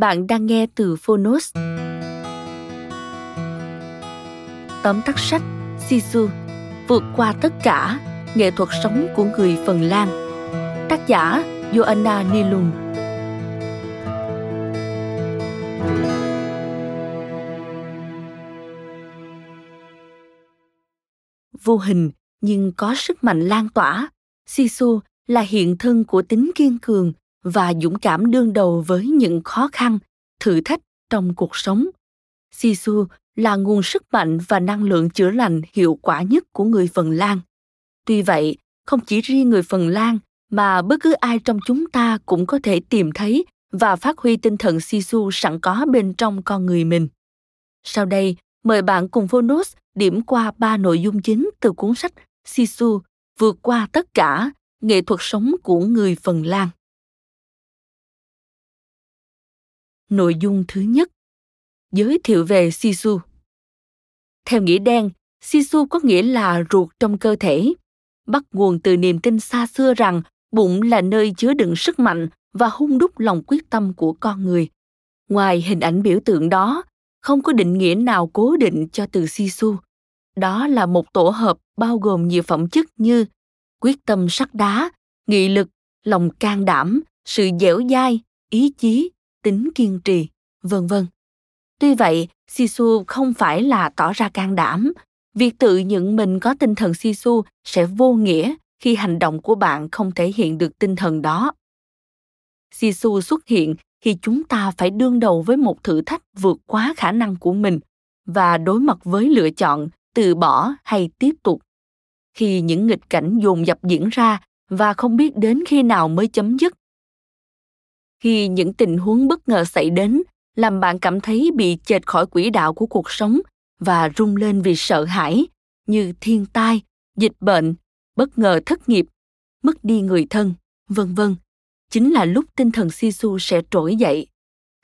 Bạn đang nghe từ Phonos. Tóm tắt sách Sisu, vượt qua tất cả, nghệ thuật sống của người Phần Lan. Tác giả Joanna Neilun. Vô hình nhưng có sức mạnh lan tỏa, Sisu là hiện thân của tính kiên cường và dũng cảm đương đầu với những khó khăn, thử thách trong cuộc sống. Sisu là nguồn sức mạnh và năng lượng chữa lành hiệu quả nhất của người Phần Lan. Tuy vậy, không chỉ riêng người Phần Lan mà bất cứ ai trong chúng ta cũng có thể tìm thấy và phát huy tinh thần Sisu sẵn có bên trong con người mình. Sau đây, mời bạn cùng Phonos điểm qua 3 nội dung chính từ cuốn sách Sisu, vượt qua tất cả, nghệ thuật sống của người Phần Lan. Nội dung thứ nhất, giới thiệu về Sisu. Theo nghĩa đen, Sisu có nghĩa là ruột trong cơ thể, bắt nguồn từ niềm tin xa xưa rằng bụng là nơi chứa đựng sức mạnh và hun đúc lòng quyết tâm của con người. Ngoài hình ảnh biểu tượng đó, không có định nghĩa nào cố định cho từ Sisu. Đó là một tổ hợp bao gồm nhiều phẩm chất như quyết tâm sắt đá, nghị lực, lòng can đảm, sự dẻo dai, ý chí, tính kiên trì, vân vân. Tuy vậy, Sisu không phải là tỏ ra can đảm. Việc tự nhận mình có tinh thần Sisu sẽ vô nghĩa khi hành động của bạn không thể hiện được tinh thần đó. Sisu xuất hiện khi chúng ta phải đương đầu với một thử thách vượt quá khả năng của mình và đối mặt với lựa chọn từ bỏ hay tiếp tục. Khi những nghịch cảnh dồn dập diễn ra và không biết đến khi nào mới chấm dứt. Khi những tình huống bất ngờ xảy đến, làm bạn cảm thấy bị chệch khỏi quỹ đạo của cuộc sống và rung lên vì sợ hãi, như thiên tai, dịch bệnh, bất ngờ thất nghiệp, mất đi người thân, vân vân, chính là lúc tinh thần Sisu sẽ trỗi dậy.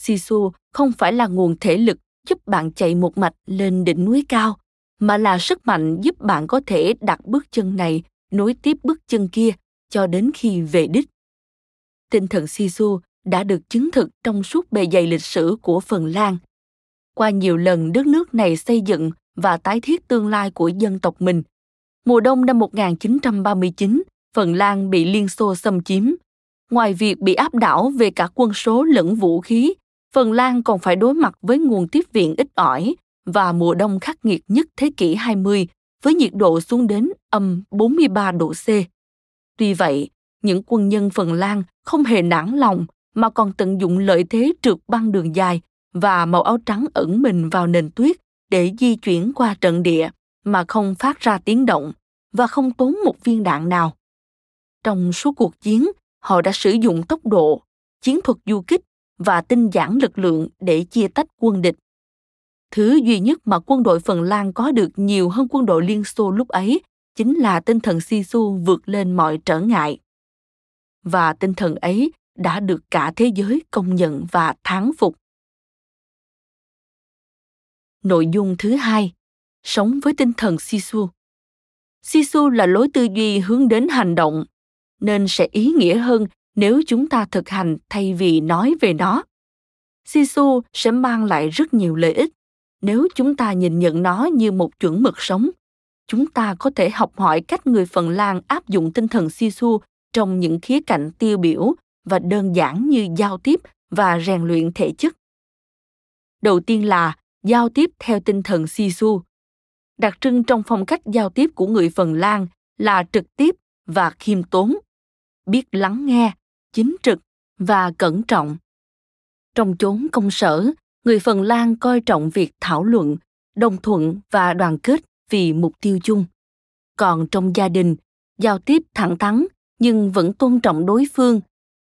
Sisu không phải là nguồn thể lực giúp bạn chạy một mạch lên đỉnh núi cao, mà là sức mạnh giúp bạn có thể đặt bước chân này nối tiếp bước chân kia cho đến khi về đích. Tinh thần Sisu đã được chứng thực trong suốt bề dày lịch sử của Phần Lan. Qua nhiều lần đất nước này xây dựng và tái thiết tương lai của dân tộc mình. Mùa đông năm 1939, Phần Lan bị Liên Xô xâm chiếm. Ngoài việc bị áp đảo về cả quân số lẫn vũ khí, Phần Lan còn phải đối mặt với nguồn tiếp viện ít ỏi và mùa đông khắc nghiệt nhất thế kỷ 20 với nhiệt độ xuống đến âm 43 độ C. Tuy vậy, những quân nhân Phần Lan không hề nản lòng mà còn tận dụng lợi thế trượt băng đường dài và màu áo trắng ẩn mình vào nền tuyết để di chuyển qua trận địa mà không phát ra tiếng động và không tốn một viên đạn nào. Trong suốt cuộc chiến, họ đã sử dụng tốc độ, chiến thuật du kích và tinh giản lực lượng để chia tách quân địch. Thứ duy nhất mà quân đội Phần Lan có được nhiều hơn quân đội Liên Xô lúc ấy chính là tinh thần Sisu vượt lên mọi trở ngại. Và tinh thần ấy đã được cả thế giới công nhận và thán phục. Nội dung thứ hai, sống với tinh thần Sisu. Sisu là lối tư duy hướng đến hành động, nên sẽ ý nghĩa hơn nếu chúng ta thực hành thay vì nói về nó. Sisu sẽ mang lại rất nhiều lợi ích. Nếu chúng ta nhìn nhận nó như một chuẩn mực sống, chúng ta có thể học hỏi cách người Phần Lan áp dụng tinh thần Sisu trong những khía cạnh tiêu biểu và đơn giản như giao tiếp và rèn luyện thể chất. Đầu tiên là giao tiếp theo tinh thần Sisu. Đặc trưng trong phong cách giao tiếp của người Phần Lan là trực tiếp và khiêm tốn, biết lắng nghe, chính trực và cẩn trọng. Trong chốn công sở, người Phần Lan coi trọng việc thảo luận, đồng thuận và đoàn kết vì mục tiêu chung. Còn trong gia đình, giao tiếp thẳng thắn nhưng vẫn tôn trọng đối phương,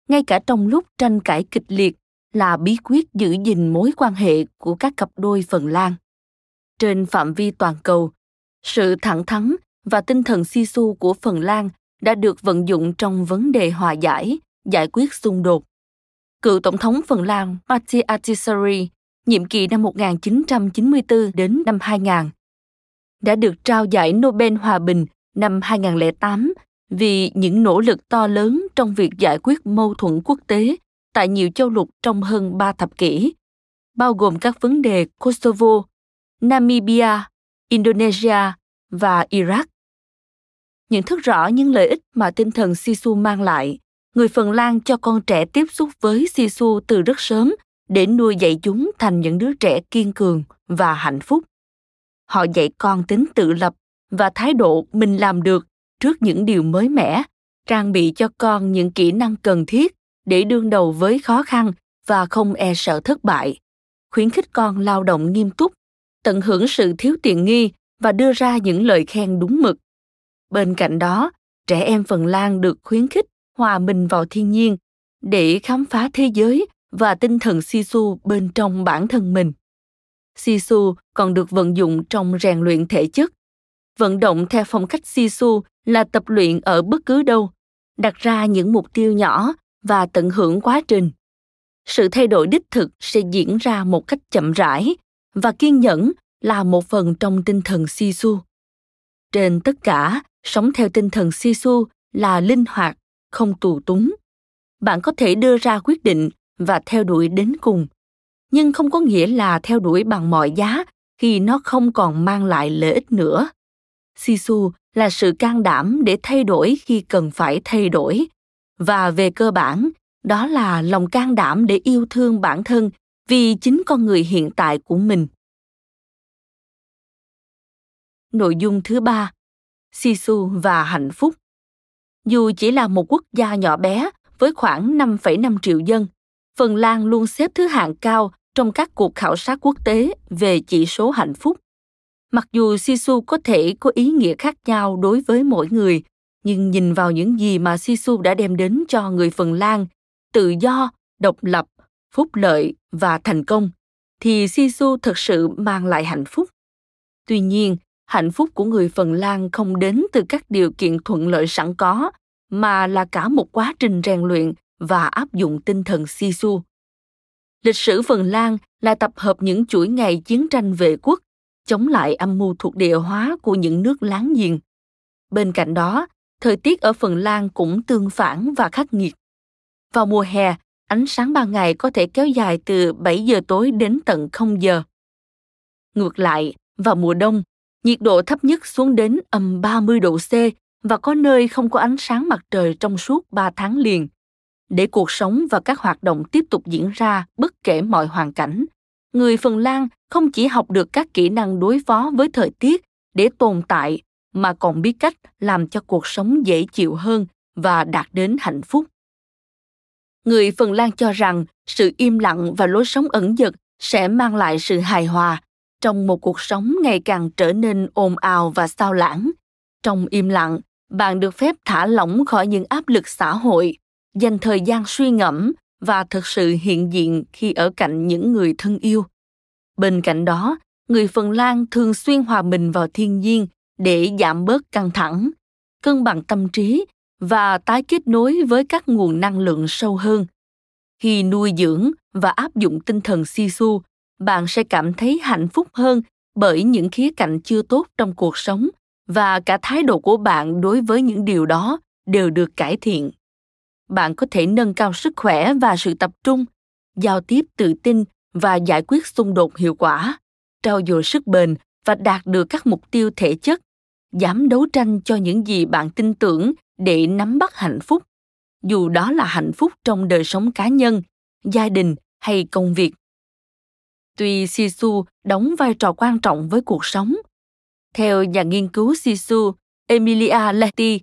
ngay cả trong lúc tranh cãi kịch liệt, là bí quyết giữ gìn mối quan hệ của các cặp đôi Phần Lan. Trên phạm vi toàn cầu, sự thẳng thắn và tinh thần Sisu của Phần Lan đã được vận dụng trong vấn đề hòa giải, giải quyết xung đột. Cựu Tổng thống Phần Lan Martti Ahtisaari, nhiệm kỳ năm 1994 đến năm 2000, đã được trao giải Nobel Hòa Bình năm 2008 vì những nỗ lực to lớn trong việc giải quyết mâu thuẫn quốc tế tại nhiều châu lục trong hơn 3 thập kỷ, bao gồm các vấn đề Kosovo, Namibia, Indonesia và Iraq. Nhận thức rõ những lợi ích mà tinh thần Sisu mang lại, người Phần Lan cho con trẻ tiếp xúc với Sisu từ rất sớm để nuôi dạy chúng thành những đứa trẻ kiên cường và hạnh phúc. Họ dạy con tính tự lập và thái độ mình làm được trước những điều mới mẻ, trang bị cho con những kỹ năng cần thiết để đương đầu với khó khăn và không e sợ thất bại, khuyến khích con lao động nghiêm túc, tận hưởng sự thiếu tiện nghi và đưa ra những lời khen đúng mực. Bên cạnh đó, trẻ em Phần Lan được khuyến khích hòa mình vào thiên nhiên để khám phá thế giới và tinh thần Sisu bên trong bản thân mình. Sisu còn được vận dụng trong rèn luyện thể chất. Vận động theo phong cách Sisu là tập luyện ở bất cứ đâu, đặt ra những mục tiêu nhỏ và tận hưởng quá trình. Sự thay đổi đích thực sẽ diễn ra một cách chậm rãi và kiên nhẫn là một phần trong tinh thần Sisu. Trên tất cả, sống theo tinh thần Sisu là linh hoạt, không tù túng. Bạn có thể đưa ra quyết định và theo đuổi đến cùng, nhưng không có nghĩa là theo đuổi bằng mọi giá khi nó không còn mang lại lợi ích nữa. Sisu là sự can đảm để thay đổi khi cần phải thay đổi, và về cơ bản, đó là lòng can đảm để yêu thương bản thân vì chính con người hiện tại của mình. Nội dung thứ 3, Sisu và hạnh phúc. Dù chỉ là một quốc gia nhỏ bé với khoảng 5,5 triệu dân, Phần Lan luôn xếp thứ hạng cao trong các cuộc khảo sát quốc tế về chỉ số hạnh phúc. Mặc dù Sisu có thể có ý nghĩa khác nhau đối với mỗi người, nhưng nhìn vào những gì mà Sisu đã đem đến cho người Phần Lan, tự do, độc lập, phúc lợi và thành công, thì Sisu thật sự mang lại hạnh phúc. Tuy nhiên, hạnh phúc của người Phần Lan không đến từ các điều kiện thuận lợi sẵn có, mà là cả một quá trình rèn luyện và áp dụng tinh thần Sisu. Lịch sử Phần Lan là tập hợp những chuỗi ngày chiến tranh vệ quốc, chống lại âm mưu thuộc địa hóa của những nước láng giềng. Bên cạnh đó, thời tiết ở Phần Lan cũng tương phản và khắc nghiệt. Vào mùa hè, ánh sáng ban ngày có thể kéo dài từ 7 giờ tối đến tận 0 giờ. Ngược lại, vào mùa đông, nhiệt độ thấp nhất xuống đến âm 30 độ C và có nơi không có ánh sáng mặt trời trong suốt 3 tháng liền. Để cuộc sống và các hoạt động tiếp tục diễn ra bất kể mọi hoàn cảnh, người Phần Lan không chỉ học được các kỹ năng đối phó với thời tiết để tồn tại, mà còn biết cách làm cho cuộc sống dễ chịu hơn và đạt đến hạnh phúc. Người Phần Lan cho rằng sự im lặng và lối sống ẩn dật sẽ mang lại sự hài hòa trong một cuộc sống ngày càng trở nên ồn ào và xao lãng. Trong im lặng, bạn được phép thả lỏng khỏi những áp lực xã hội, dành thời gian suy ngẫm và thực sự hiện diện khi ở cạnh những người thân yêu. Bên cạnh đó, người Phần Lan thường xuyên hòa mình vào thiên nhiên để giảm bớt căng thẳng, cân bằng tâm trí và tái kết nối với các nguồn năng lượng sâu hơn. Khi nuôi dưỡng và áp dụng tinh thần Sisu, bạn sẽ cảm thấy hạnh phúc hơn bởi những khía cạnh chưa tốt trong cuộc sống và cả thái độ của bạn đối với những điều đó đều được cải thiện. Bạn có thể nâng cao sức khỏe và sự tập trung, giao tiếp tự tin và giải quyết xung đột hiệu quả, trau dồi sức bền và đạt được các mục tiêu thể chất, dám đấu tranh cho những gì bạn tin tưởng để nắm bắt hạnh phúc, dù đó là hạnh phúc trong đời sống cá nhân, gia đình hay công việc. Tuy Sisu đóng vai trò quan trọng với cuộc sống, theo nhà nghiên cứu Sisu Emilia Leti,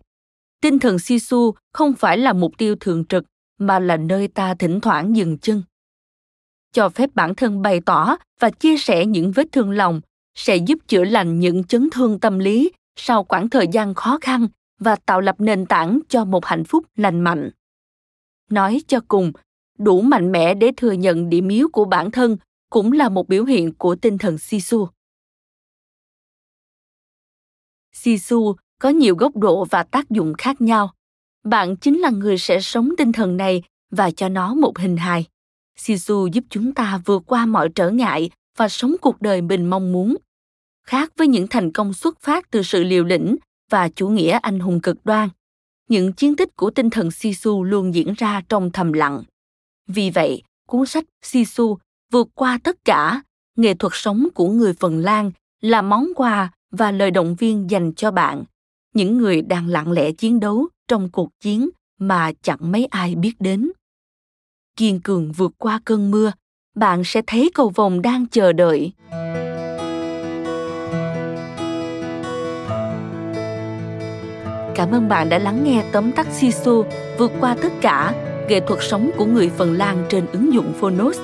tinh thần Sisu không phải là mục tiêu thường trực mà là nơi ta thỉnh thoảng dừng chân. Cho phép bản thân bày tỏ và chia sẻ những vết thương lòng sẽ giúp chữa lành những chấn thương tâm lý sau quãng thời gian khó khăn và tạo lập nền tảng cho một hạnh phúc lành mạnh. Nói cho cùng, đủ mạnh mẽ để thừa nhận điểm yếu của bản thân cũng là một biểu hiện của tinh thần Sisu. Sisu có nhiều góc độ và tác dụng khác nhau. Bạn chính là người sẽ sống tinh thần này và cho nó một hình hài. Sisu giúp chúng ta vượt qua mọi trở ngại và sống cuộc đời mình mong muốn. Khác với những thành công xuất phát từ sự liều lĩnh và chủ nghĩa anh hùng cực đoan, những chiến tích của tinh thần Sisu luôn diễn ra trong thầm lặng. Vì vậy, cuốn sách Sisu Vượt qua tất cả, nghệ thuật sống của người Phần Lan là món quà và lời động viên dành cho bạn, những người đang lặng lẽ chiến đấu trong cuộc chiến mà chẳng mấy ai biết đến. Kiên cường vượt qua cơn mưa, bạn sẽ thấy cầu vồng đang chờ đợi. Cảm ơn bạn đã lắng nghe tóm tắt Sisu Vượt qua tất cả, nghệ thuật sống của người Phần Lan trên ứng dụng Phonos.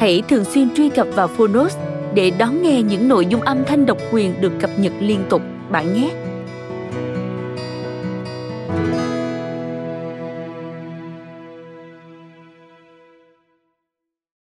Hãy thường xuyên truy cập vào Phonos để đón nghe những nội dung âm thanh độc quyền được cập nhật liên tục bạn nhé!